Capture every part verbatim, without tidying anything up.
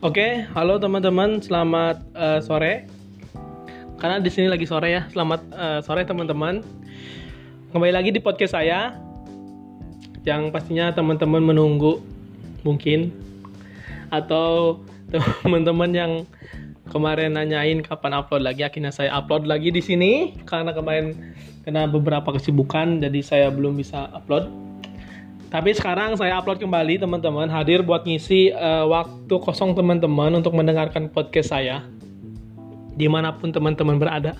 Oke, halo teman-teman, selamat uh, sore. Karena di sini lagi sore ya, selamat uh, sore teman-teman. Kembali lagi di podcast saya, yang pastinya teman-teman menunggu mungkin, atau teman-teman yang kemarin nanyain kapan upload lagi. Akhirnya saya upload lagi di sini karena kemarin kena beberapa kesibukan, jadi saya belum bisa upload. Tapi sekarang saya upload kembali teman-teman, hadir buat ngisi uh, waktu kosong teman-teman untuk mendengarkan podcast saya dimanapun teman-teman berada.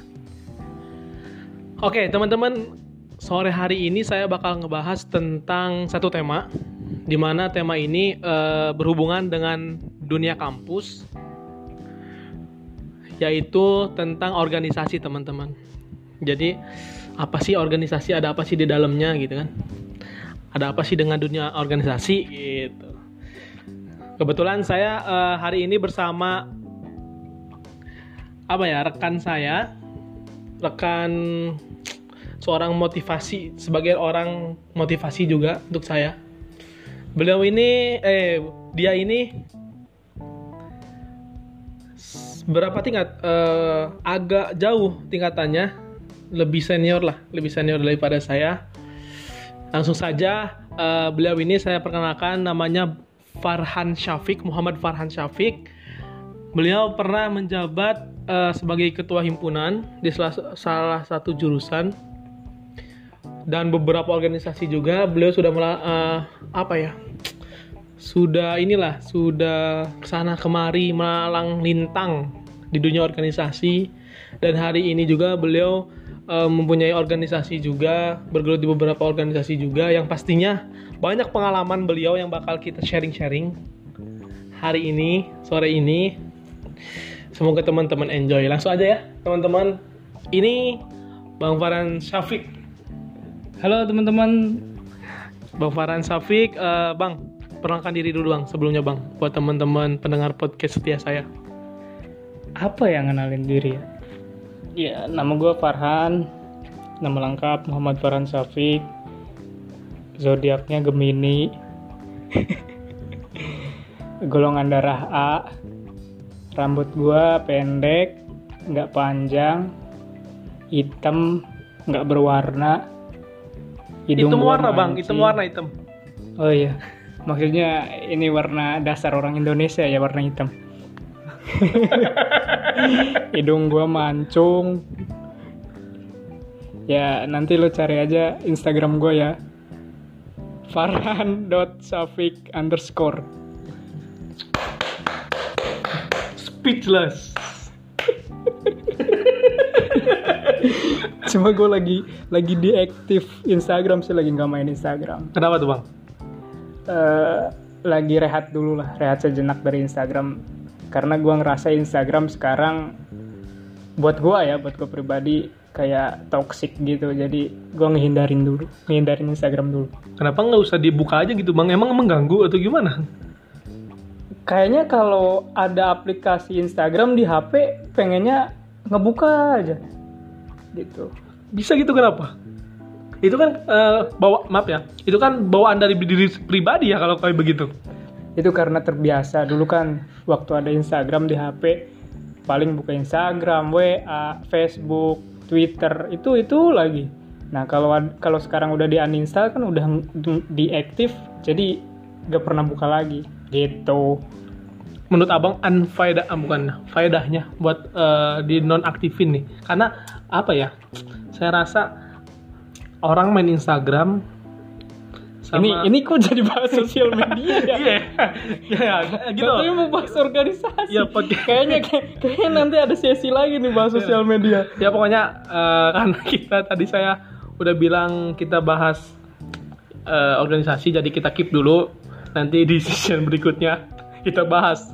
Oke teman-teman, sore hari ini saya bakal ngebahas tentang satu tema, dimana tema ini uh, berhubungan dengan dunia kampus, yaitu tentang organisasi teman-teman. Jadi apa sih organisasi, ada apa sih di dalamnya gitu kan, ada apa sih dengan dunia organisasi gitu. Kebetulan saya uh, hari ini bersama apa ya rekan saya, rekan seorang motivasi, sebagai orang motivasi juga untuk saya. Beliau ini eh dia ini berapa tingkat, uh, agak jauh tingkatannya, lebih senior lah, lebih senior daripada saya. Langsung saja, uh, beliau ini saya perkenalkan, namanya Farhan Syafiq, Muhammad Farhan Syafiq. Beliau pernah menjabat uh, sebagai ketua himpunan di salah, salah satu jurusan dan beberapa organisasi juga. Beliau sudah mela- uh, apa ya? Sudah inilah, sudah kesana kemari, melalang lintang di dunia organisasi, dan hari ini juga beliau mempunyai organisasi juga, bergelut di beberapa organisasi juga, yang pastinya banyak pengalaman beliau yang bakal kita sharing-sharing hari ini, sore ini. Semoga teman-teman enjoy. Langsung aja ya teman-teman, ini Bang Farhan Syafiq. Halo teman-teman, Bang Farhan Syafiq. uh, Bang, perkenalkan diri dulu Bang, sebelumnya Bang, buat teman-teman pendengar podcast setia saya. Apa yang kenalin diri ya? Ya, nama gue Farhan, nama lengkap Muhammad Farhan Syafiq, zodiaknya Gemini, golongan darah A, rambut gue pendek, nggak panjang, hitam, nggak berwarna, hidung hitam warna bang, hitam warna hitam. Oh iya, maksudnya ini warna dasar orang Indonesia ya, warna hitam. Hidung gue mancung. Ya nanti lo cari aja Instagram gue ya, Farhan.Syafiq underscore. Speechless. Cuma gue lagi Lagi deaktif Instagram sih, lagi gak main Instagram. Kenapa tuh bang? Uh, lagi rehat dulu lah, rehat sejenak dari Instagram, karena gue ngerasa Instagram sekarang buat gue ya, buat gue pribadi kayak toxic gitu, jadi gue ngehindarin dulu, ngehindarin Instagram dulu. Kenapa nggak usah dibuka aja gitu bang? Emang mengganggu atau gimana? Kayaknya kalau ada aplikasi Instagram di H P, pengennya ngebuka aja gitu. Bisa gitu kenapa? Itu kan uh, bawa maaf ya, itu kan bawaan dari diri pribadi ya kalau kayak begitu. Itu karena terbiasa dulu kan, waktu ada Instagram di H P paling buka Instagram, W A, Facebook, Twitter, itu itu lagi. Nah kalau kalau sekarang udah di uninstall kan, udah deaktif, jadi gak pernah buka lagi gitu. Menurut abang unfaedah, bukan faedahnya buat uh, di nonaktifin nih, karena apa ya, saya rasa orang main Instagram. Sama... Ini ini kok jadi bahas sosial media ya? Iya, yeah. yeah, gitu. Tapi mau bahas organisasi. Yeah, pake... Kayaknya kayak, kayaknya nanti ada sesi lagi nih bahas sosial media. Ya pokoknya uh, karena kita tadi saya udah bilang kita bahas uh, organisasi, jadi kita keep dulu. Nanti di season berikutnya kita bahas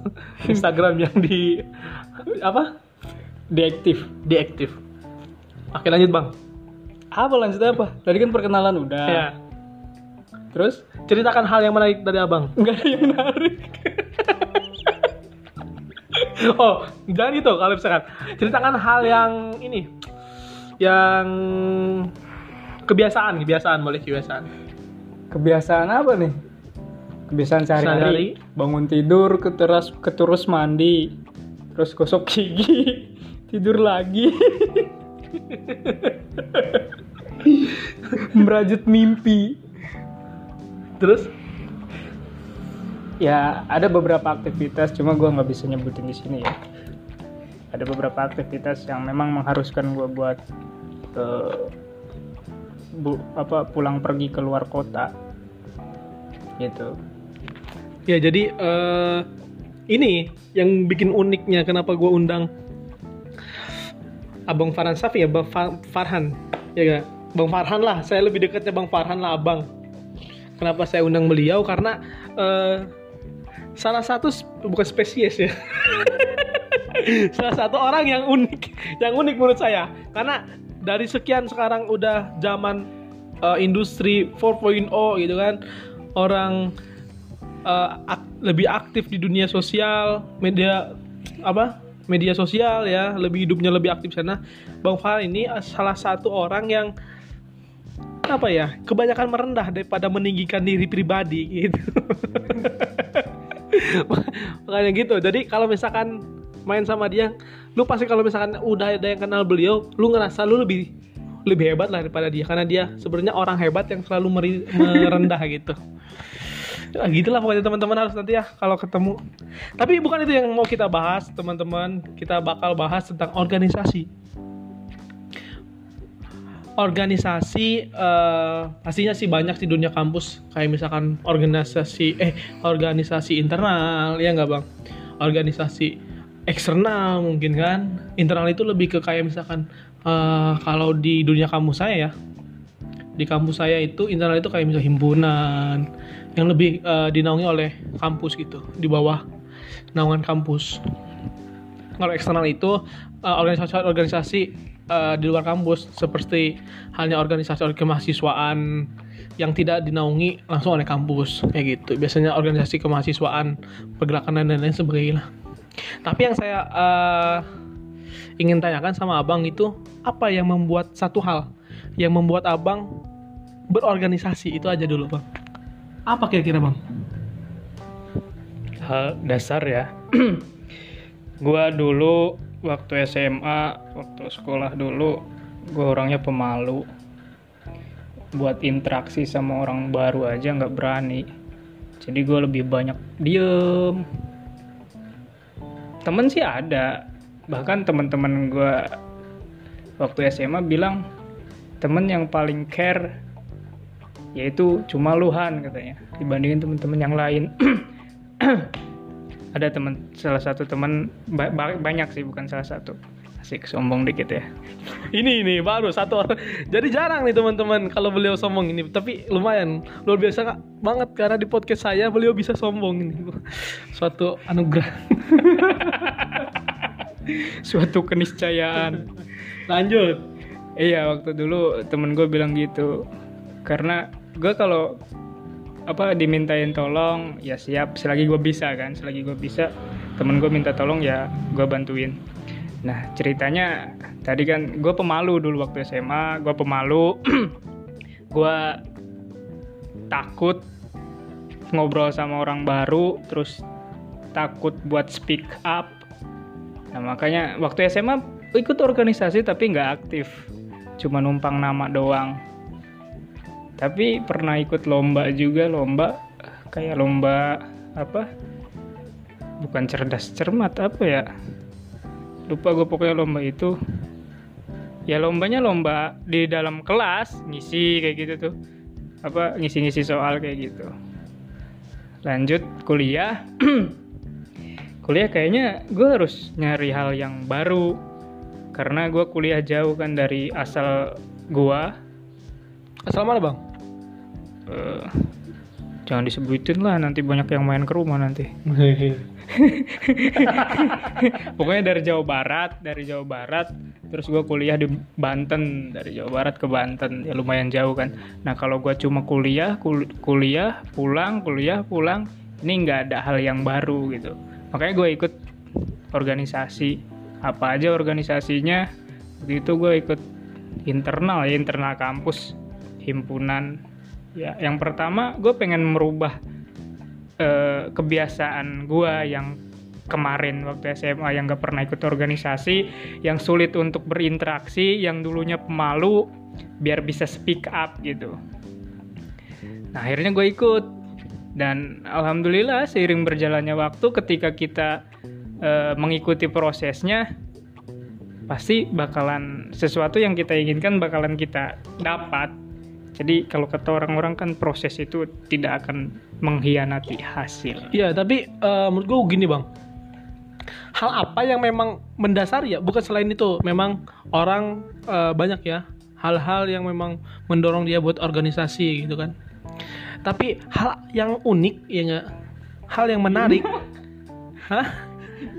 Instagram yang di apa? Deaktif, deaktif. Oke lanjut bang. Apa lanjutnya apa? Tadi kan perkenalan udah. Yeah. Terus ceritakan hal yang menarik dari abang. Enggak ada yang menarik. Oh, jangan itu kalau misalkan. Ceritakan hal yang ini, yang kebiasaan, kebiasaan boleh kebiasaan. Kebiasaan apa nih? kebiasaan sehari-hari, bangun tidur, keterus keterus mandi, terus gosok gigi, tidur lagi, merajut mimpi. Terus ya ada beberapa aktivitas, cuma gue nggak bisa nyebutin di sini ya. Ada beberapa aktivitas yang memang mengharuskan gue buat uh, bu, apa pulang pergi ke luar kota gitu. Ya jadi uh, ini yang bikin uniknya kenapa gue undang Abang Farhan Syafiq ya, Bang Farhan ya, gak? Bang Farhan lah, saya lebih dekatnya Bang Farhan lah, Abang. Kenapa saya undang beliau? Karena uh, salah satu bukan spesies ya, salah satu orang yang unik, yang unik menurut saya. Karena dari sekian sekarang udah zaman uh, industri empat koma nol gitu kan, orang uh, ak- lebih aktif di dunia sosial, media apa? media sosial ya, lebih hidupnya lebih aktif sana. Bang Farhan ini salah satu orang yang apa ya, kebanyakan merendah daripada meninggikan diri pribadi gitu. Makanya gitu. Jadi kalau misalkan main sama dia, lu pasti kalau misalkan udah ada yang kenal beliau, lu ngerasa lu lebih lebih hebat lah daripada dia, karena dia sebenarnya orang hebat yang selalu meri- merendah gitu. Nah, gitulah pokoknya teman-teman, harus nanti ya kalau ketemu. Tapi bukan itu yang mau kita bahas, teman-teman. Kita bakal bahas tentang organisasi. Organisasi uh, pastinya sih banyak di dunia kampus, kayak misalkan organisasi eh organisasi internal ya nggak bang, organisasi eksternal mungkin kan. Internal itu lebih ke kayak misalkan uh, kalau di dunia kampus saya ya, di kampus saya itu internal itu kayak misalnya himpunan yang lebih uh, dinaungi oleh kampus gitu, di bawah naungan kampus. Kalau eksternal itu uh, organisasi-organisasi Uh, di luar kampus, seperti halnya organisasi kemahasiswaan yang tidak dinaungi langsung oleh kampus kayak gitu. Biasanya organisasi kemahasiswaan, pergerakan dan lain-lain sebagainya. Tapi yang saya uh, ingin tanyakan sama abang itu, apa yang membuat, satu hal yang membuat abang berorganisasi itu aja dulu bang, apa kira-kira bang? Hal dasar ya. Gua dulu waktu S M A, waktu sekolah dulu, gue orangnya pemalu. Buat interaksi sama orang baru aja gak berani. Jadi gue lebih banyak diem. Temen sih ada. Bahkan teman-teman gue waktu S M A bilang, temen yang paling care yaitu cuma lu Han katanya, dibandingin temen-temen yang lain. Ada teman, salah satu teman, ba- ba- banyak sih, bukan salah satu, asik sombong dikit ya. Ini nih baru satu orang. Jadi jarang nih teman-teman kalau beliau sombong ini, tapi lumayan luar biasa banget karena di podcast saya beliau bisa sombong ini. Suatu anugerah. Suatu keniscayaan. Lanjut. Iya, waktu dulu temen gue bilang gitu. Karena gue kalau apa dimintain tolong ya siap, selagi gue bisa kan, selagi gue bisa, temen gue minta tolong ya gue bantuin. Nah ceritanya tadi kan gue pemalu dulu waktu S M A, gue pemalu, gue takut ngobrol sama orang baru, terus takut buat speak up. Nah makanya waktu S M A ikut organisasi tapi nggak aktif, cuma numpang nama doang. Tapi pernah ikut lomba juga, lomba kayak lomba apa, bukan cerdas cermat apa ya, lupa gue pokoknya lomba itu. Ya lombanya lomba di dalam kelas, ngisi kayak gitu tuh, apa ngisi-ngisi soal kayak gitu. Lanjut kuliah. Kuliah kayaknya gue harus nyari hal yang baru, karena gue kuliah jauh kan dari asal gue. Asal mana bang? Uh, jangan disebutin lah, nanti banyak yang main ke rumah nanti. Pokoknya dari Jawa Barat, dari Jawa Barat, terus gue kuliah di Banten, dari Jawa Barat ke Banten, ya lumayan jauh kan. Nah kalau gue cuma kuliah, kul- kuliah, pulang, kuliah, pulang, ini nggak ada hal yang baru gitu. Makanya gue ikut organisasi, apa aja organisasinya. Waktu itu gue ikut internal ya, internal kampus, himpunan ya. Yang pertama gue pengen merubah eh, kebiasaan gua yang kemarin waktu S M A yang gak pernah ikut organisasi, yang sulit untuk berinteraksi, yang dulunya pemalu, biar bisa speak up gitu. Nah akhirnya gue ikut, dan alhamdulillah seiring berjalannya waktu ketika kita e, mengikuti prosesnya, pasti bakalan sesuatu yang kita inginkan bakalan kita dapat. Jadi kalau kata orang-orang kan proses itu tidak akan mengkhianati hasil. Iya, tapi uh, menurut gue gini bang, hal apa yang memang mendasari ya, bukan selain itu, memang orang uh, banyak ya hal-hal yang memang mendorong dia buat organisasi gitu kan. Tapi hal yang unik ya nggak, hal yang menarik, hah?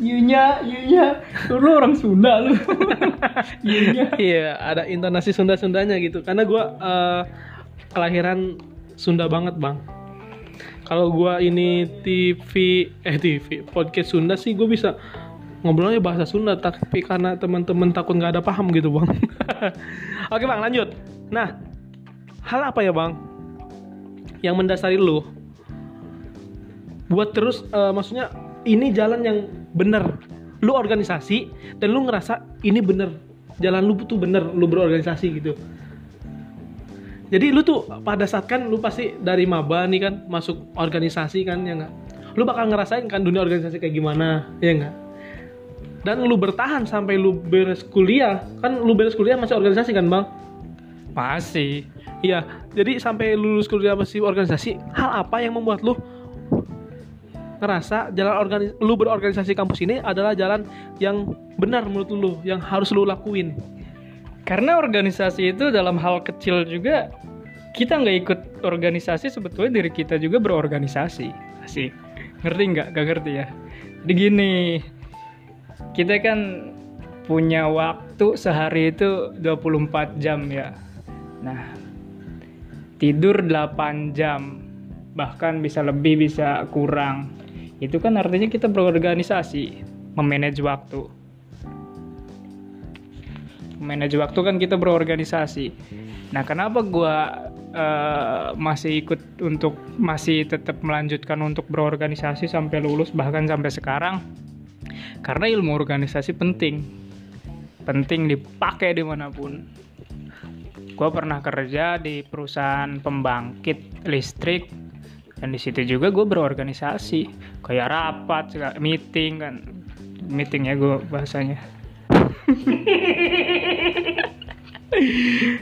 Yunya, Yunya, lu orang Sunda lu. Yunya. Iya, ada intonasi Sunda-Sundanya gitu. Karena gue uh, kelahiran Sunda banget bang. Kalau gue ini T V, eh T V, podcast Sunda sih gue bisa ngobrolnya bahasa Sunda. Tapi karena teman-teman takut nggak ada paham gitu bang. Oke bang, lanjut. Nah, hal apa ya bang yang mendasari lu buat terus, uh, maksudnya ini jalan yang bener, lu organisasi dan lu ngerasa ini bener, jalan lu tuh bener, lu berorganisasi gitu. Jadi lu tuh pada saat kan lu pasti dari maba nih kan masuk organisasi kan ya nggak, lu bakal ngerasain kan dunia organisasi kayak gimana ya nggak. Dan lu bertahan sampai lu beres kuliah kan, lu beres kuliah masih organisasi kan bang? Masih. Iya, jadi sampai lulus kuliah masih organisasi. Hal apa yang membuat lu ngerasa jalan organis- lu berorganisasi kampus ini adalah jalan yang benar menurut lu, yang harus lu lakuin? Karena organisasi itu dalam hal kecil juga, kita gak ikut organisasi sebetulnya diri kita juga berorganisasi. Asik, ngerti gak? Gak ngerti ya? Jadi gini, kita kan punya waktu sehari itu dua puluh empat jam ya. Nah, tidur delapan jam, bahkan bisa lebih bisa kurang, itu kan artinya kita berorganisasi, memanage waktu. Memanage waktu kan kita berorganisasi. Nah kenapa gue uh, masih ikut untuk masih tetap melanjutkan untuk berorganisasi sampai lulus bahkan sampai sekarang? Karena ilmu organisasi penting, penting dipakai dimanapun. Gue pernah kerja di perusahaan pembangkit listrik. Dan di situ juga gue berorganisasi, kayak rapat, meeting kan, meeting ya gue bahasanya.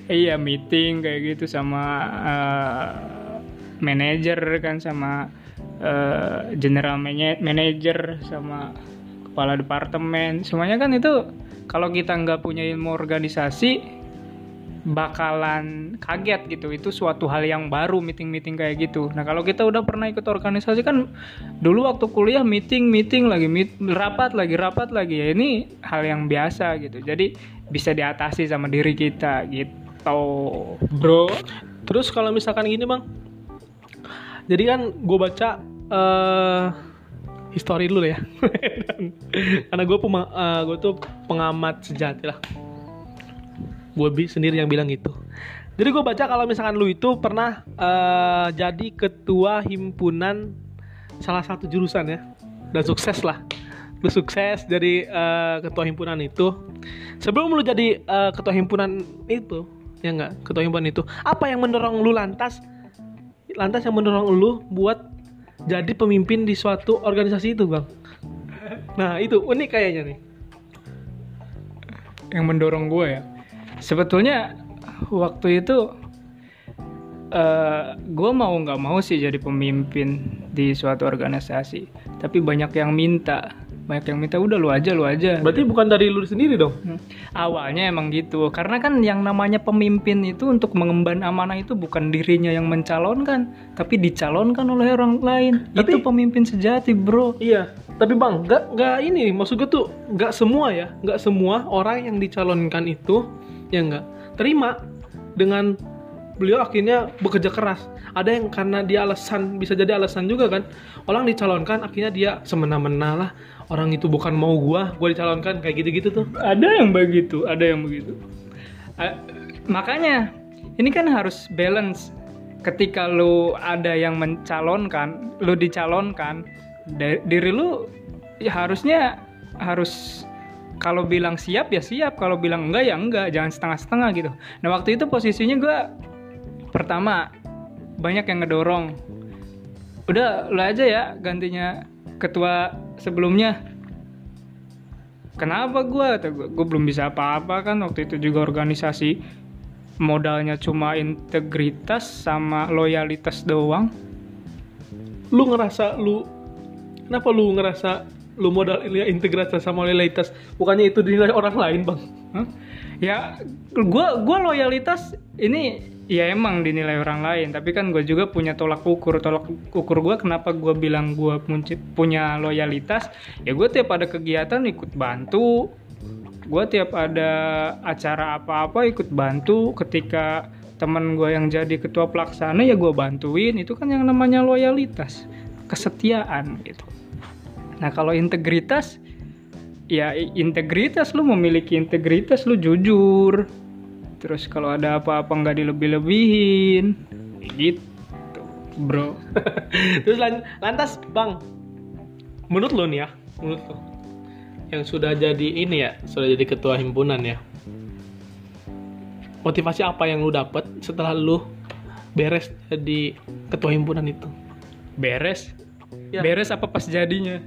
Iya meeting kayak gitu sama uh, manajer kan, sama uh, general manager, sama kepala departemen. Semuanya kan itu kalau kita nggak punya ilmu organisasi, bakalan kaget gitu, itu suatu hal yang baru meeting-meeting kayak gitu. Nah kalau kita udah pernah ikut organisasi kan, dulu waktu kuliah meeting-meeting lagi, meet, rapat lagi, rapat lagi ya, ini hal yang biasa gitu, jadi bisa diatasi sama diri kita gitu bro. Terus kalau misalkan gini bang, jadi kan gue baca uh, history dulu ya. Karena gue pema- uh, gue tuh pengamat sejati lah, gue sendiri yang bilang gitu. Jadi gue baca kalau misalkan lu itu pernah uh, jadi ketua himpunan salah satu jurusan ya, dan sukses lah, lu sukses jadi uh, ketua himpunan itu. Sebelum lu jadi uh, ketua himpunan itu ya nggak, ketua himpunan itu apa yang mendorong lu lantas lantas yang mendorong lu buat jadi pemimpin di suatu organisasi itu bang? Nah itu unik kayaknya nih. Yang mendorong gue ya, sebetulnya waktu itu uh, gue mau gak mau sih jadi pemimpin di suatu organisasi. Tapi banyak yang minta, banyak yang minta udah lu aja, lu aja. Berarti bukan dari lu sendiri dong? Hmm. Awalnya emang gitu, karena kan yang namanya pemimpin itu untuk mengemban amanah itu bukan dirinya yang mencalonkan, tapi dicalonkan oleh orang lain. Tapi, itu pemimpin sejati bro. Iya, tapi bang gak, gak ini, maksud gue tuh gak semua ya, gak semua orang yang dicalonkan itu ya enggak terima dengan beliau akhirnya bekerja keras. Ada yang karena dia alasan, bisa jadi alasan juga kan, orang dicalonkan akhirnya dia semena-mena lah, orang itu bukan mau gua, gua dicalonkan kayak gitu-gitu tuh. Ada yang begitu, ada yang begitu. Uh, makanya ini kan harus balance ketika lu ada yang mencalonkan, lu dicalonkan, diri lu ya harusnya harus, kalau bilang siap ya siap, kalau bilang enggak ya enggak, jangan setengah-setengah gitu. Nah waktu itu posisinya gue pertama banyak yang ngedorong, udah lu aja ya gantinya ketua sebelumnya. Kenapa gue? Gue belum bisa apa-apa kan, waktu itu juga organisasi modalnya cuma integritas sama loyalitas doang. Lu ngerasa lu, kenapa lu ngerasa lu modal integritas sama loyalitas? Bukannya itu dinilai orang lain bang? Huh? Ya gue gue loyalitas ini ya emang dinilai orang lain, tapi kan gue juga punya tolak ukur. Tolak ukur gue kenapa gue bilang gue punya loyalitas, ya gue tiap ada kegiatan ikut bantu, gue tiap ada acara apa-apa ikut bantu, ketika teman gue yang jadi ketua pelaksana ya gue bantuin, itu kan yang namanya loyalitas, kesetiaan gitu. Nah kalau integritas, ya integritas, lu memiliki integritas, lu jujur, terus kalau ada apa-apa nggak dilebih-lebihin gitu bro. Terus lantas bang, menurut lo nih ya, menurut lo yang sudah jadi ini ya, sudah jadi ketua himpunan ya, motivasi apa yang lo dapet setelah lo beres jadi ketua himpunan itu? Beres? Ya. Beres apa pas jadinya?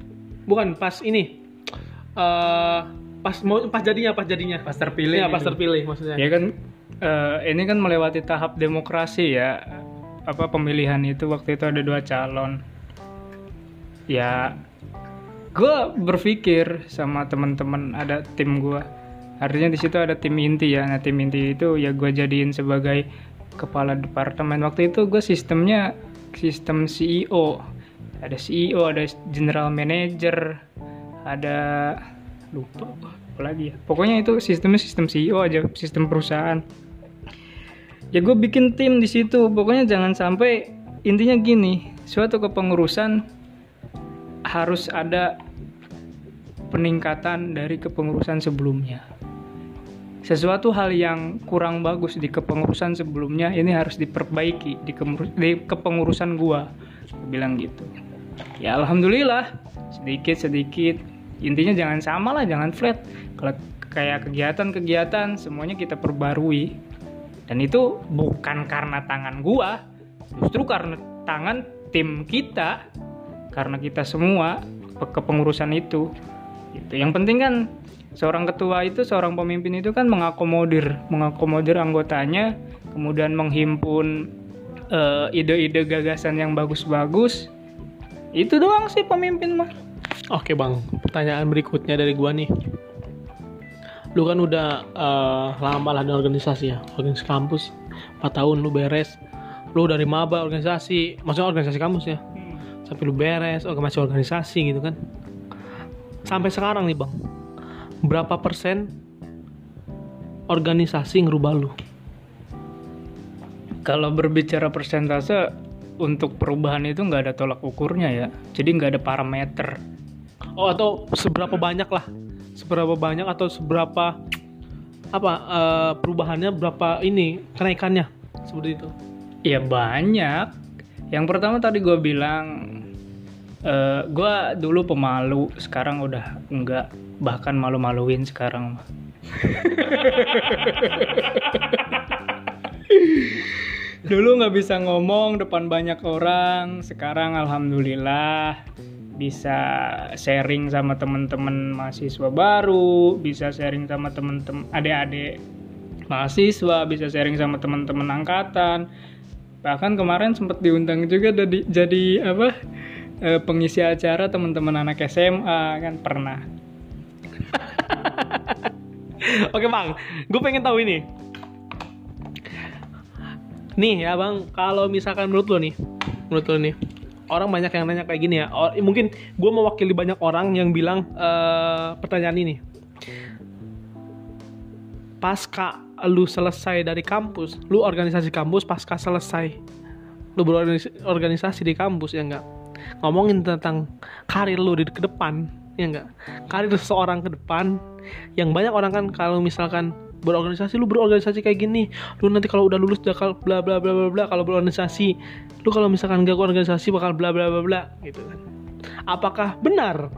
Bukan, pas ini uh, pas mau pas jadinya pas jadinya pas terpilih ya gitu. Pas terpilih maksudnya ya kan, uh, ini kan melewati tahap demokrasi ya, apa pemilihan itu waktu itu ada dua calon ya. Gue berpikir sama teman-teman, ada tim gue, artinya di situ ada tim inti ya. Nah tim inti itu ya gue jadiin sebagai kepala departemen. Waktu itu gue sistemnya sistem C E O, ada C E O, ada general manager, ada lupa apa lagi ya, pokoknya itu sistemnya sistem C E O aja, sistem perusahaan ya. Gue bikin tim di situ, pokoknya jangan sampai, intinya gini, suatu kepengurusan harus ada peningkatan dari kepengurusan sebelumnya. Sesuatu hal yang kurang bagus di kepengurusan sebelumnya ini harus diperbaiki di, ke- di kepengurusan gue, bilang gitu ya. Alhamdulillah sedikit-sedikit, intinya jangan sama lah, jangan flat. Kalau kayak kegiatan-kegiatan semuanya kita perbarui, dan itu bukan karena tangan gua, justru karena tangan tim kita, karena kita semua kepengurusan itu gitu. Yang penting kan seorang ketua itu, seorang pemimpin itu kan mengakomodir mengakomodir anggotanya, kemudian menghimpun uh, ide-ide gagasan yang bagus-bagus. Itu doang sih pemimpin mah. Oke bang, pertanyaan berikutnya dari gua nih. Lu kan udah uh, lama lah di organisasi ya, organisasi kampus empat tahun lu beres. Lu dari maba organisasi, maksudnya organisasi kampus ya, hmm. sampai lu beres, oke masih organisasi gitu kan. Sampai sekarang nih bang, berapa persen organisasi ngerubah lu? Kalau berbicara persentase, untuk perubahan itu nggak ada tolak ukurnya ya, jadi nggak ada parameter. Oh atau seberapa banyak lah, seberapa banyak atau seberapa apa uh, perubahannya, berapa ini kenaikannya seperti itu? Ya banyak. Yang pertama tadi gue bilang, uh, gue dulu pemalu, sekarang udah enggak, bahkan malu-maluin sekarang. Dulu nggak bisa ngomong depan banyak orang, sekarang alhamdulillah bisa sharing sama teman-teman mahasiswa baru, bisa sharing sama teman-teman adik-adik mahasiswa, bisa sharing sama teman-teman angkatan. Bahkan kemarin sempat diundang juga jadi, jadi apa e, pengisi acara teman-teman anak S M A kan pernah. Oke bang, gue pengen tahu ini. Nih ya bang, kalau misalkan menurut lo nih, menurut lo nih. Orang banyak yang nanya kayak gini ya. Or, mungkin gue mewakili banyak orang yang bilang uh, pertanyaan ini. Pasca lu selesai dari kampus, lu organisasi kampus, pasca selesai lu berorganisasi di kampus ya enggak. Ngomongin tentang karir lu di ke depan ya enggak. Karir seseorang ke depan, yang banyak orang kan kalau misalkan berorganisasi, lu berorganisasi kayak gini, lu nanti kalau udah lulus bakal bla bla bla bla bla, kalau berorganisasi lu kalau misalkan gak berorganisasi bakal bla bla bla bla gitu kan. Apakah benar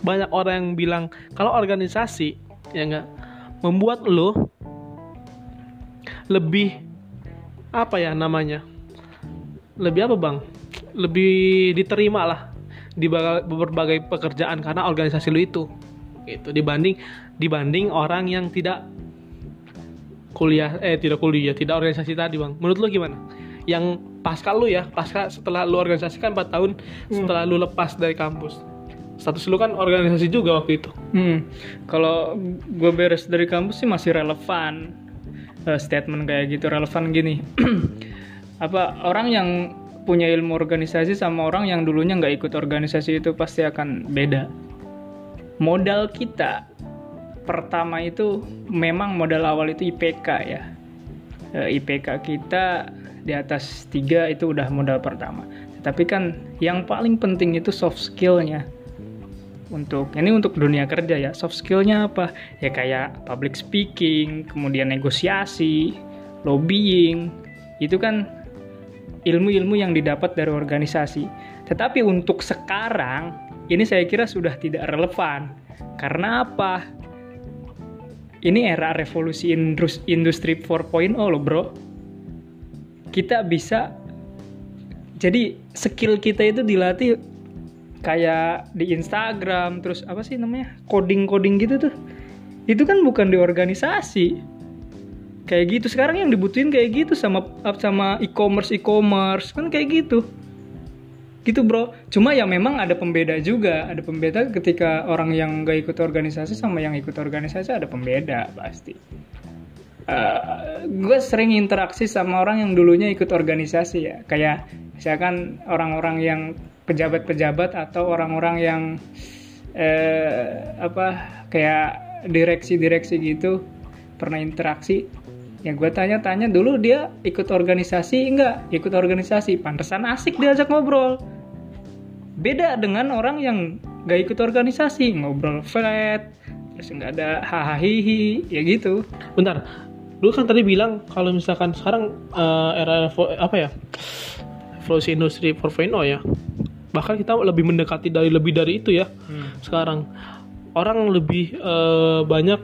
banyak orang yang bilang kalau organisasi ya enggak membuat lu lebih apa ya namanya, lebih apa bang, lebih diterima lah di berbagai pekerjaan karena organisasi lu itu gitu, dibanding dibanding orang yang tidak kuliah eh tidak kuliah tidak organisasi tadi bang. Menurut lu gimana yang pasca lu ya, pasca setelah lu organisasi kan empat tahun hmm. setelah lu lepas dari kampus, status lu kan organisasi juga waktu itu. hmm. Kalau gue beres dari kampus sih masih relevan, uh, statement kayak gitu relevan gini apa, orang yang punya ilmu organisasi sama orang yang dulunya nggak ikut organisasi itu pasti akan beda. Modal kita pertama itu memang modal awal itu I P K ya, I P K kita di atas tiga itu udah modal pertama. Tapi kan yang paling penting itu soft skillnya. Untuk ini untuk dunia kerja ya, soft skillnya apa ya, kayak public speaking, kemudian negosiasi, lobbying, itu kan ilmu-ilmu yang didapat dari organisasi. Tetapi untuk sekarang ini saya kira sudah tidak relevan. Karena apa? Ini era revolusi industri empat koma nol loh bro. Kita bisa, jadi skill kita itu dilatih kayak di Instagram, terus apa sih namanya, coding-coding gitu tuh. Itu kan bukan di organisasi. Kayak gitu sekarang yang dibutuhin, kayak gitu sama sama e-commerce e-commerce kan kayak gitu gitu bro. Cuma ya memang ada pembeda juga, ada pembeda ketika orang yang gak ikut organisasi sama yang ikut organisasi ada pembeda pasti. Uh, gue sering interaksi sama orang yang dulunya ikut organisasi ya, kayak misalkan orang-orang yang pejabat-pejabat atau orang-orang yang eh, apa kayak direksi-direksi gitu, pernah interaksi. Ya gue tanya-tanya dulu dia ikut organisasi enggak, ikut organisasi, pantesan asik diajak ngobrol. Beda dengan orang yang gak ikut organisasi, ngobrol flat, terus gak ada hahahihi, ya gitu. Bentar, lu kan tadi bilang kalau misalkan sekarang uh, era apa ya, evolusi industri empat koma nol ya, bahkan kita lebih mendekati dari lebih dari itu ya. hmm. Sekarang orang lebih uh, banyak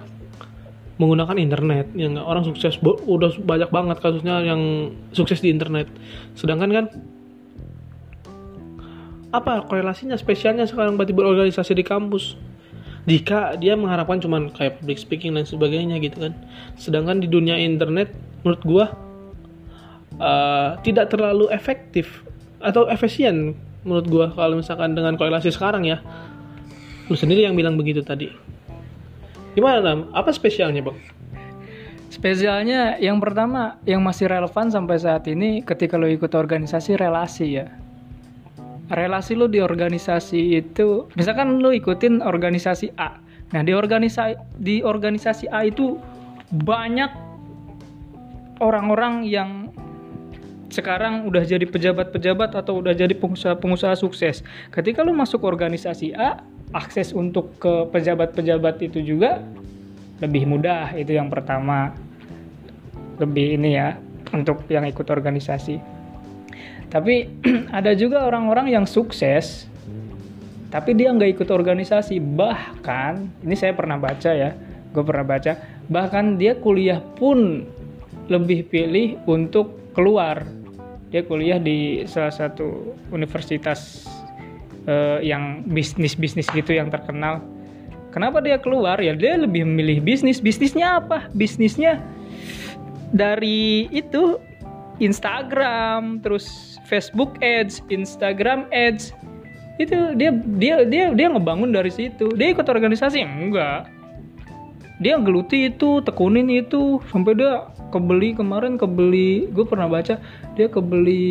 menggunakan internet, yang orang sukses bo- udah banyak banget kasusnya yang sukses di internet. Sedangkan kan apa korelasinya spesialnya sekarang berarti berorganisasi di kampus jika dia mengharapkan cuman kayak public speaking dan sebagainya gitu kan. Sedangkan di dunia internet menurut gua uh, tidak terlalu efektif atau efisien menurut gua kalau misalkan dengan korelasi sekarang ya. Lu sendiri yang bilang begitu tadi. Gimana Nam? Apa spesialnya bang? Spesialnya yang pertama yang masih relevan sampai saat ini ketika lo ikut organisasi, relasi ya. Relasi lo di organisasi itu, misalkan lo ikutin organisasi A. Nah di organisasi di organisasi A itu banyak orang-orang yang sekarang udah jadi pejabat-pejabat atau udah jadi pengusaha-pengusaha sukses. Ketika lo masuk organisasi A, akses untuk ke pejabat-pejabat itu juga lebih mudah. Itu yang pertama, lebih ini ya untuk yang ikut organisasi. Tapi ada juga orang-orang yang sukses tapi dia nggak ikut organisasi. Bahkan ini saya pernah baca ya, gue pernah baca bahkan dia kuliah pun lebih pilih untuk keluar. Dia kuliah di salah satu universitas Uh, yang bisnis-bisnis gitu yang terkenal. Kenapa dia keluar? Ya dia lebih memilih bisnis. Bisnisnya apa? Bisnisnya dari itu Instagram, terus Facebook Ads, Instagram Ads. Itu dia dia dia dia ngebangun dari situ. Dia ikut organisasi? Enggak. Dia geluti itu, tekunin itu sampai dia kebeli kemarin kebeli. Gue pernah baca dia kebeli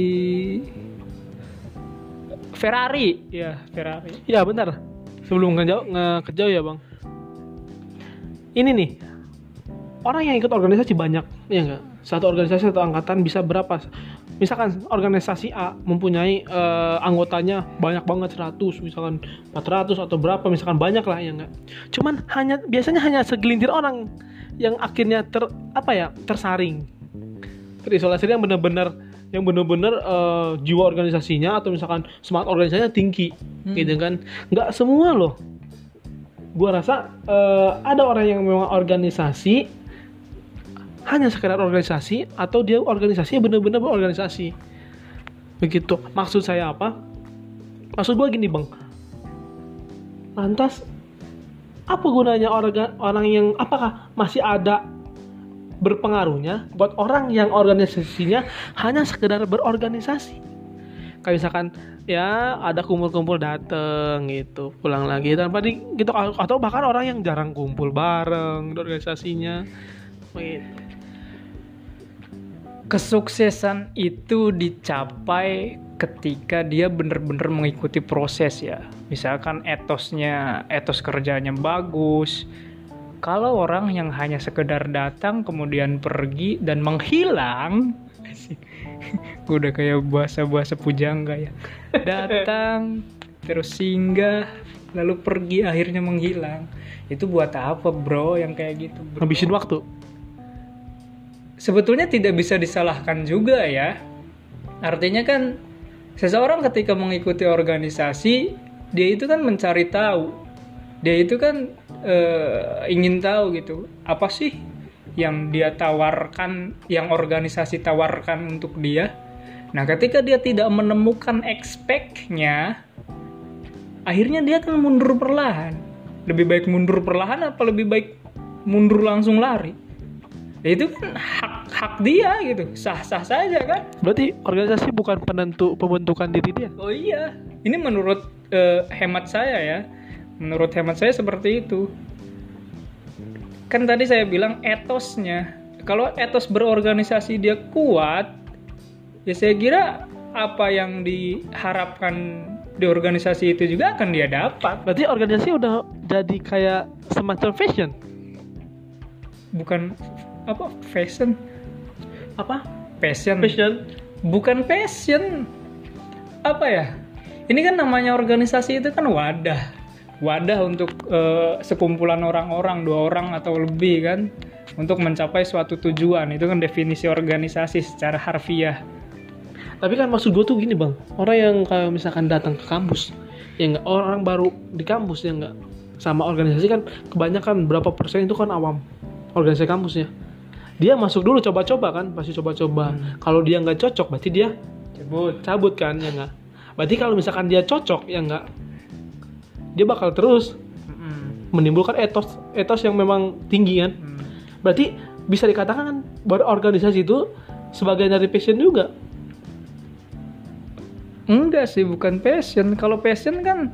Ferrari, ya Ferrari. Ya bentar, sebelum ngejauh, ngejauh ya bang. Ini nih, orang yang ikut organisasi banyak, ya nggak? Satu organisasi atau angkatan bisa berapa? Misalkan organisasi A mempunyai uh, anggotanya banyak banget, seratus, misalkan empat ratus atau berapa, misalkan banyak lah, ya nggak? Cuman hanya biasanya hanya segelintir orang yang akhirnya ter apa ya tersaring, terisolasi, yang benar-benar yang benar-benar uh, jiwa organisasinya atau misalkan semangat organisasinya tinggi, hmm. gitu kan? Nggak semua loh. Gua rasa uh, ada orang yang memang organisasi hanya sekedar organisasi, atau dia organisasinya benar-benar berorganisasi. Begitu. Maksud saya apa? Maksud gua gini, Bang. Lantas apa gunanya orang orang yang apakah masih ada berpengaruhnya buat orang yang organisasinya hanya sekedar berorganisasi? Kayak misalkan ya ada kumpul-kumpul dateng gitu, pulang lagi tanpa di gitu, atau bahkan orang yang jarang kumpul bareng di organisasinya. Gitu. Kesuksesan itu dicapai ketika dia benar-benar mengikuti proses ya. Misalkan etosnya, etos kerjanya bagus. Kalau orang yang hanya sekedar datang kemudian pergi dan menghilang, gue udah kayak bahasa-bahasa pujangga ya. Datang terus singgah lalu pergi akhirnya menghilang. Itu buat apa, bro, yang kayak gitu? Bro? Habisin waktu. Sebetulnya tidak bisa disalahkan juga ya. Artinya kan seseorang ketika mengikuti organisasi, dia itu kan mencari tahu, dia itu kan e, ingin tahu gitu, apa sih yang dia tawarkan, yang organisasi tawarkan untuk dia. Nah ketika dia tidak menemukan expect-nya, akhirnya dia kan mundur perlahan. Lebih baik mundur perlahan apa lebih baik mundur langsung lari? Itu kan hak-hak dia gitu, sah-sah saja kan. Berarti organisasi bukan penentu pembentukan diri dia. Oh iya, ini menurut uh, hemat saya ya, menurut hemat saya seperti itu. Kan tadi saya bilang etosnya, kalau etos berorganisasi dia kuat, ya saya kira apa yang diharapkan di organisasi itu juga akan dia dapat. Berarti organisasi udah jadi kayak semacam fashion, bukan apa fashion apa passion passion bukan passion apa ya, ini kan namanya organisasi itu kan wadah wadah untuk uh, sekumpulan orang-orang, dua orang atau lebih kan, untuk mencapai suatu tujuan. Itu kan definisi organisasi secara harfiah. Tapi kan maksud gue tuh gini, Bang, orang yang kayak misalkan datang ke kampus ya, nggak, orang baru di kampus ya nggak, sama organisasi kan kebanyakan berapa persen itu kan awam organisasi kampusnya. Dia masuk dulu coba-coba kan, pasti coba-coba. Hmm. Kalau dia nggak cocok, berarti dia cabut, cabut kan, ya nggak. Berarti kalau misalkan dia cocok, ya nggak, dia bakal terus hmm. menimbulkan etos, etos yang memang tinggi kan. Hmm. Berarti bisa dikatakan berorganisasi itu sebagai dari passion juga. Enggak sih, bukan passion. Kalau passion kan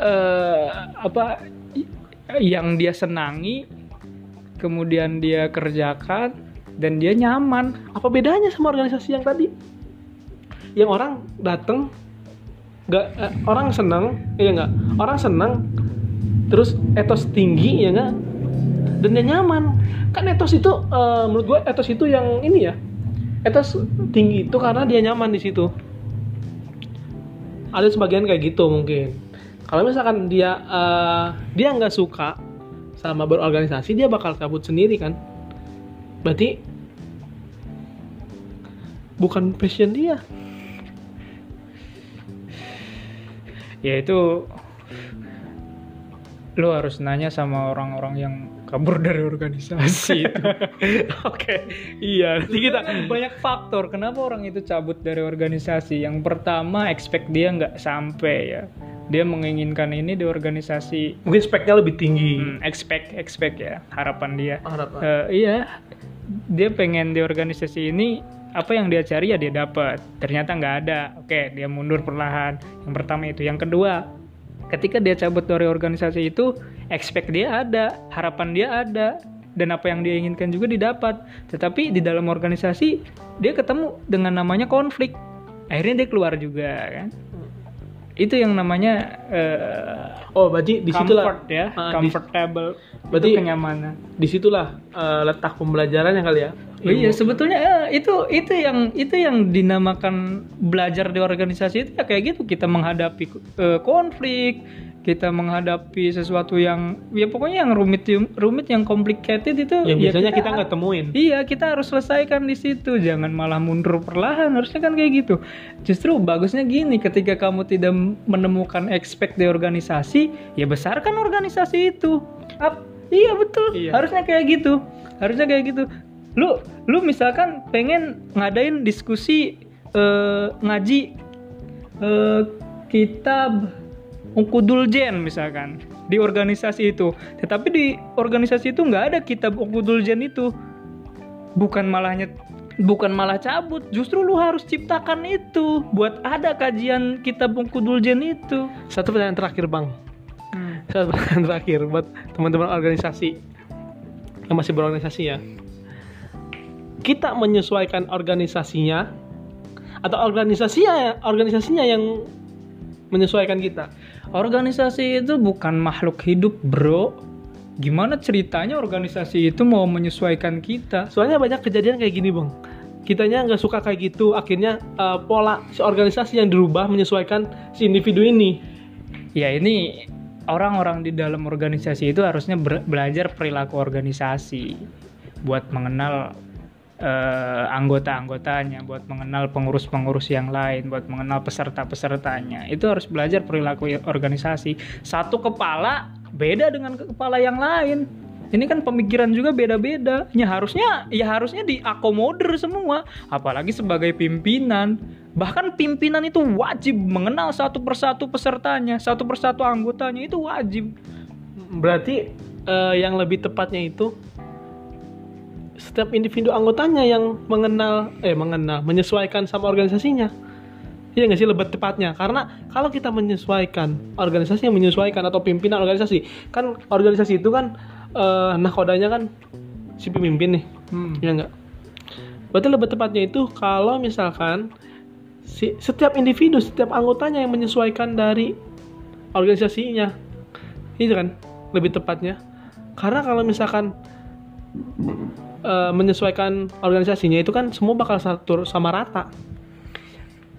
uh, apa yang dia senangi, kemudian dia kerjakan dan dia nyaman. Apa bedanya sama organisasi yang tadi? Yang orang datang, nggak eh, orang senang, ya nggak, orang senang, terus etos tinggi, ya nggak, dan dia nyaman. Kan etos itu, eh, menurut gue etos itu yang ini ya, etos tinggi itu karena dia nyaman di situ. Ada sebagian kayak gitu mungkin. Kalau misalkan dia eh, dia nggak suka sama berorganisasi, dia bakal cabut sendiri kan. Berarti bukan passion dia. Ya itu lo harus nanya sama orang-orang yang kabur dari organisasi itu. Oke, okay. Iya. Nanti kita banyak faktor kenapa orang itu cabut dari organisasi. Yang pertama, expect dia nggak sampai ya. Dia menginginkan ini di organisasi, mungkin speknya lebih tinggi. Hmm, expect, expect ya, harapan dia. Harapan. Uh, iya, dia pengen di organisasi ini apa yang dia cari ya dia dapat. Ternyata nggak ada. Oke, dia mundur perlahan. Yang pertama itu. Yang kedua, ketika dia cabut dari organisasi itu, expect dia ada, harapan dia ada, dan apa yang dia inginkan juga didapat. Tetapi di dalam organisasi dia ketemu dengan namanya konflik. Akhirnya dia keluar juga kan. Itu yang namanya uh, oh berarti disitulah comfort ya, uh, comfortable, berarti kenyamanan. Disitulah uh, letak pembelajarannya kali ya. Oh iya, sebetulnya eh, itu itu yang itu yang dinamakan belajar di organisasi itu ya kayak gitu, kita menghadapi eh, konflik, kita menghadapi sesuatu yang ya pokoknya yang rumit rumit yang complicated itu yang ya biasanya kita nggak temuin. Iya, kita harus selesaikan di situ, jangan malah mundur perlahan, harusnya kan kayak gitu. Justru bagusnya gini, ketika kamu tidak menemukan expect di organisasi, ya besarkan organisasi itu. Ap, iya betul, iya. harusnya kayak gitu, harusnya kayak gitu. Lu lu misalkan pengen ngadain diskusi eh, ngaji eh, kitab Uqudul Jen misalkan di organisasi itu, tetapi di organisasi itu nggak ada kitab Uqudul Jen itu, bukan malahnya bukan malah cabut, justru lu harus ciptakan itu buat ada kajian kitab Uqudul Jen itu. Satu pertanyaan terakhir bang, hmm. satu pertanyaan terakhir buat teman-teman organisasi yang masih berorganisasi ya, kita menyesuaikan organisasinya atau organisasinya organisasinya yang menyesuaikan kita? Organisasi itu bukan makhluk hidup bro, gimana ceritanya organisasi itu mau menyesuaikan kita? Soalnya banyak kejadian kayak gini bang, kitanya gak suka kayak gitu, akhirnya uh, pola si organisasi yang dirubah menyesuaikan si individu ini. Ya ini orang-orang di dalam organisasi itu harusnya ber- belajar perilaku organisasi buat mengenal Uh, anggota-anggotanya, buat mengenal pengurus-pengurus yang lain, buat mengenal peserta-pesertanya. Itu harus belajar perilaku organisasi. Satu kepala beda dengan kepala yang lain. Ini kan pemikiran juga beda-beda. Ya harusnya ya harusnya diakomodir semua, apalagi sebagai pimpinan. Bahkan pimpinan itu wajib mengenal satu persatu pesertanya, satu persatu anggotanya, itu wajib. Berarti uh, yang lebih tepatnya itu setiap individu anggotanya yang mengenal eh mengenal menyesuaikan sama organisasinya. Iya nggak sih lebih tepatnya, karena kalau kita menyesuaikan organisasi yang menyesuaikan atau pimpinan organisasi, kan organisasi itu kan eh, nahkodanya kan si pemimpin nih, hmm. ya nggak. Berarti lebih tepatnya itu kalau misalkan si, setiap individu setiap anggotanya yang menyesuaikan dari organisasinya, itu kan lebih tepatnya. Karena kalau misalkan Uh, menyesuaikan organisasinya itu kan semua bakal satu sama rata.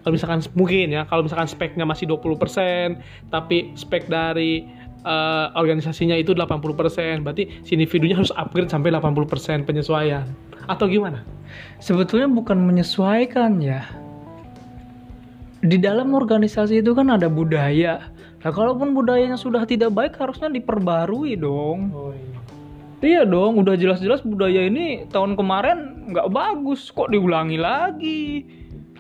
Kalau misalkan mungkin ya, kalau misalkan speknya masih dua puluh persen, tapi spek dari uh, organisasinya itu delapan puluh persen, berarti si individunya harus upgrade sampai delapan puluh persen penyesuaian. Atau gimana? Sebetulnya bukan menyesuaikan ya. Di dalam organisasi itu kan ada budaya. Nah, kalaupun budayanya sudah tidak baik, harusnya diperbarui dong. Oh iya. Iya dong, udah jelas-jelas budaya ini tahun kemarin nggak bagus, kok diulangi lagi.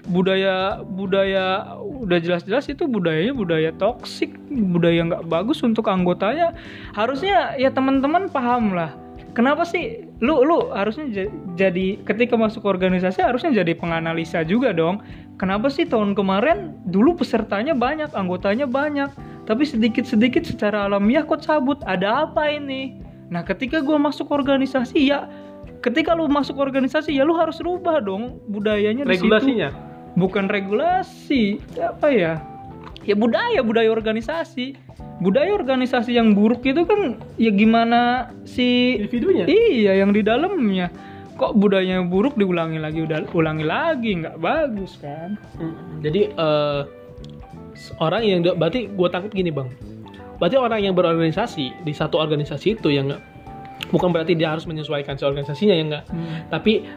Budaya budaya udah jelas-jelas itu budayanya budaya toksik, budaya nggak bagus untuk anggotanya. Harusnya ya teman-teman paham lah. Kenapa sih lu lu harusnya jadi ketika masuk organisasi harusnya jadi penganalisa juga dong. Kenapa sih tahun kemarin dulu pesertanya banyak, anggotanya banyak, tapi sedikit-sedikit secara alamiah kok cabut? Ada apa ini? Nah ketika gue masuk organisasi ya, ketika lu masuk organisasi ya lu harus rubah dong budayanya di situ. Regulasinya? Bukan regulasi, apa ya? Ya budaya, budaya organisasi. Budaya organisasi yang buruk itu kan ya gimana si individunya? Iya yang di dalamnya. Kok budayanya buruk diulangi lagi, udah ulangi lagi, nggak bagus kan? Hmm. Jadi uh, orang yang berarti gue tangkap gini bang. Berarti orang yang berorganisasi di satu organisasi itu ya enggak, bukan berarti dia harus menyesuaikan si organisasinya ya enggak, hmm. tapi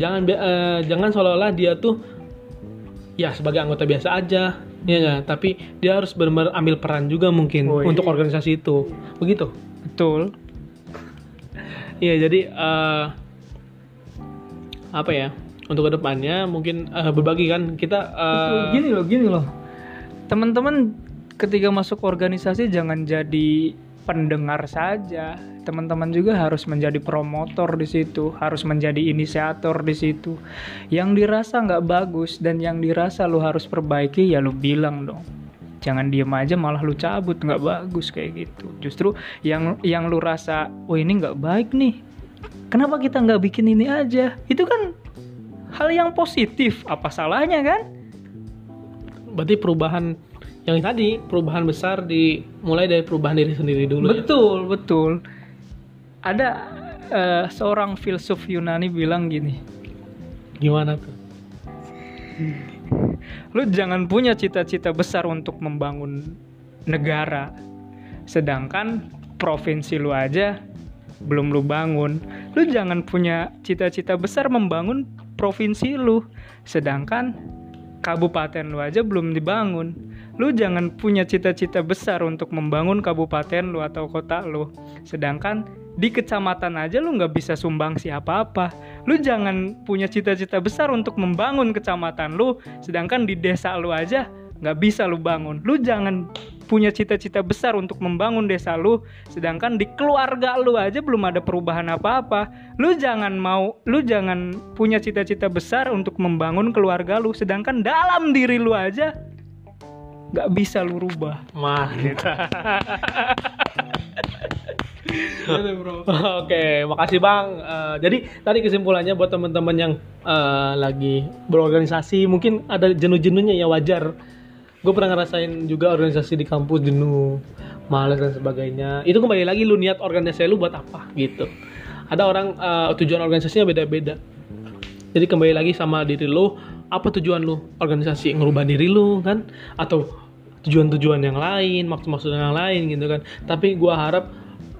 jangan eh, jangan seolah-olah dia tuh ya sebagai anggota biasa aja ya enggak, tapi dia harus benar-benar ambil peran juga mungkin oh, iya. untuk organisasi itu, begitu? Betul. Iya jadi eh, apa ya untuk kedepannya mungkin eh, berbagi kan kita eh, gini loh gini loh teman-teman. Ketika masuk organisasi jangan jadi pendengar saja. Teman-teman juga harus menjadi promotor di situ, harus menjadi inisiator di situ. Yang dirasa enggak bagus dan yang dirasa lu harus perbaiki ya lu bilang dong. Jangan diem aja malah lu cabut, enggak bagus kayak gitu. Justru yang yang lu rasa, "Oh, ini enggak baik nih. Kenapa kita enggak bikin ini aja?" Itu kan hal yang positif, apa salahnya kan? Berarti perubahan yang tadi, perubahan besar dimulai dari perubahan diri sendiri dulu. Betul, ya? betul. Ada uh, seorang filsuf Yunani bilang gini. Gimana tuh? Lu jangan punya cita-cita besar untuk membangun negara, sedangkan provinsi lu aja belum lu bangun. Lu jangan punya cita-cita besar membangun provinsi lu, sedangkan kabupaten lu aja belum dibangun. Lu jangan punya cita-cita besar untuk membangun kabupaten lu atau kota lu, sedangkan di kecamatan aja lu gak bisa sumbangsi apa-apa. Lu jangan punya cita-cita besar untuk membangun kecamatan lu, sedangkan di desa lu aja gak bisa lu bangun. Lu jangan punya cita-cita besar untuk membangun desa lu, sedangkan di keluarga lu aja belum ada perubahan apa-apa. Lu jangan mau, lu jangan punya cita-cita besar untuk membangun keluarga lu, sedangkan dalam diri lu aja gak bisa lu rubah. Mah Oke, okay, makasih Bang. Uh, jadi tadi kesimpulannya buat teman-teman yang uh, lagi berorganisasi, mungkin ada jenuh-jenuhnya, ya wajar. Gue pernah ngerasain juga organisasi di kampus, jenuh, malas dan sebagainya. Itu kembali lagi lu niat organisasi lu buat apa gitu. Ada orang uh, tujuan organisasinya beda-beda. Jadi kembali lagi sama diri lu, apa tujuan lu organisasi? Ngerubah diri lu kan? Atau tujuan-tujuan yang lain, maksud-maksud yang lain gitu kan. Tapi gue harap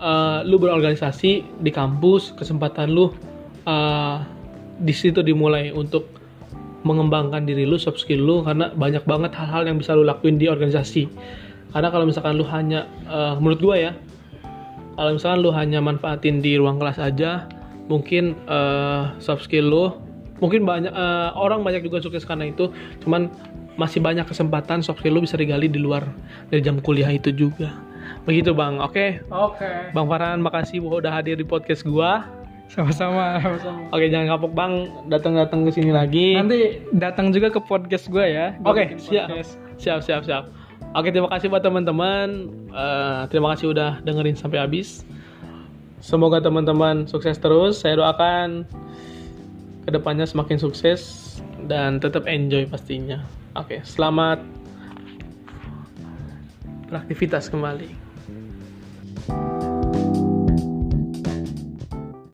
Uh, lu berorganisasi di kampus, kesempatan lu uh, di situ dimulai untuk mengembangkan diri lu, soft skill lu, karena banyak banget hal-hal yang bisa lu lakuin di organisasi. Karena kalau misalkan lu hanya uh, menurut gua ya, kalau misalkan lu hanya manfaatin di ruang kelas aja, mungkin uh, soft skill lu mungkin banyak uh, orang banyak juga sukses karena itu, cuman masih banyak kesempatan soft skill lu bisa digali di luar dari jam kuliah itu juga. Begitu Bang, oke? Okay? Oke. Okay. Bang Farhan, makasih udah hadir di podcast gua. Sama-sama, sama-sama. Oke, okay, jangan kapok Bang, datang-datang ke sini lagi. Nanti datang juga ke podcast gua ya. Oke, okay, siap. Siap, siap, siap. Oke, okay, terima kasih buat teman-teman. Uh, terima kasih udah dengerin sampai habis. Semoga teman-teman sukses terus. Saya doakan kedepannya semakin sukses dan tetap enjoy pastinya. Oke, okay, selamat beraktivitas kembali.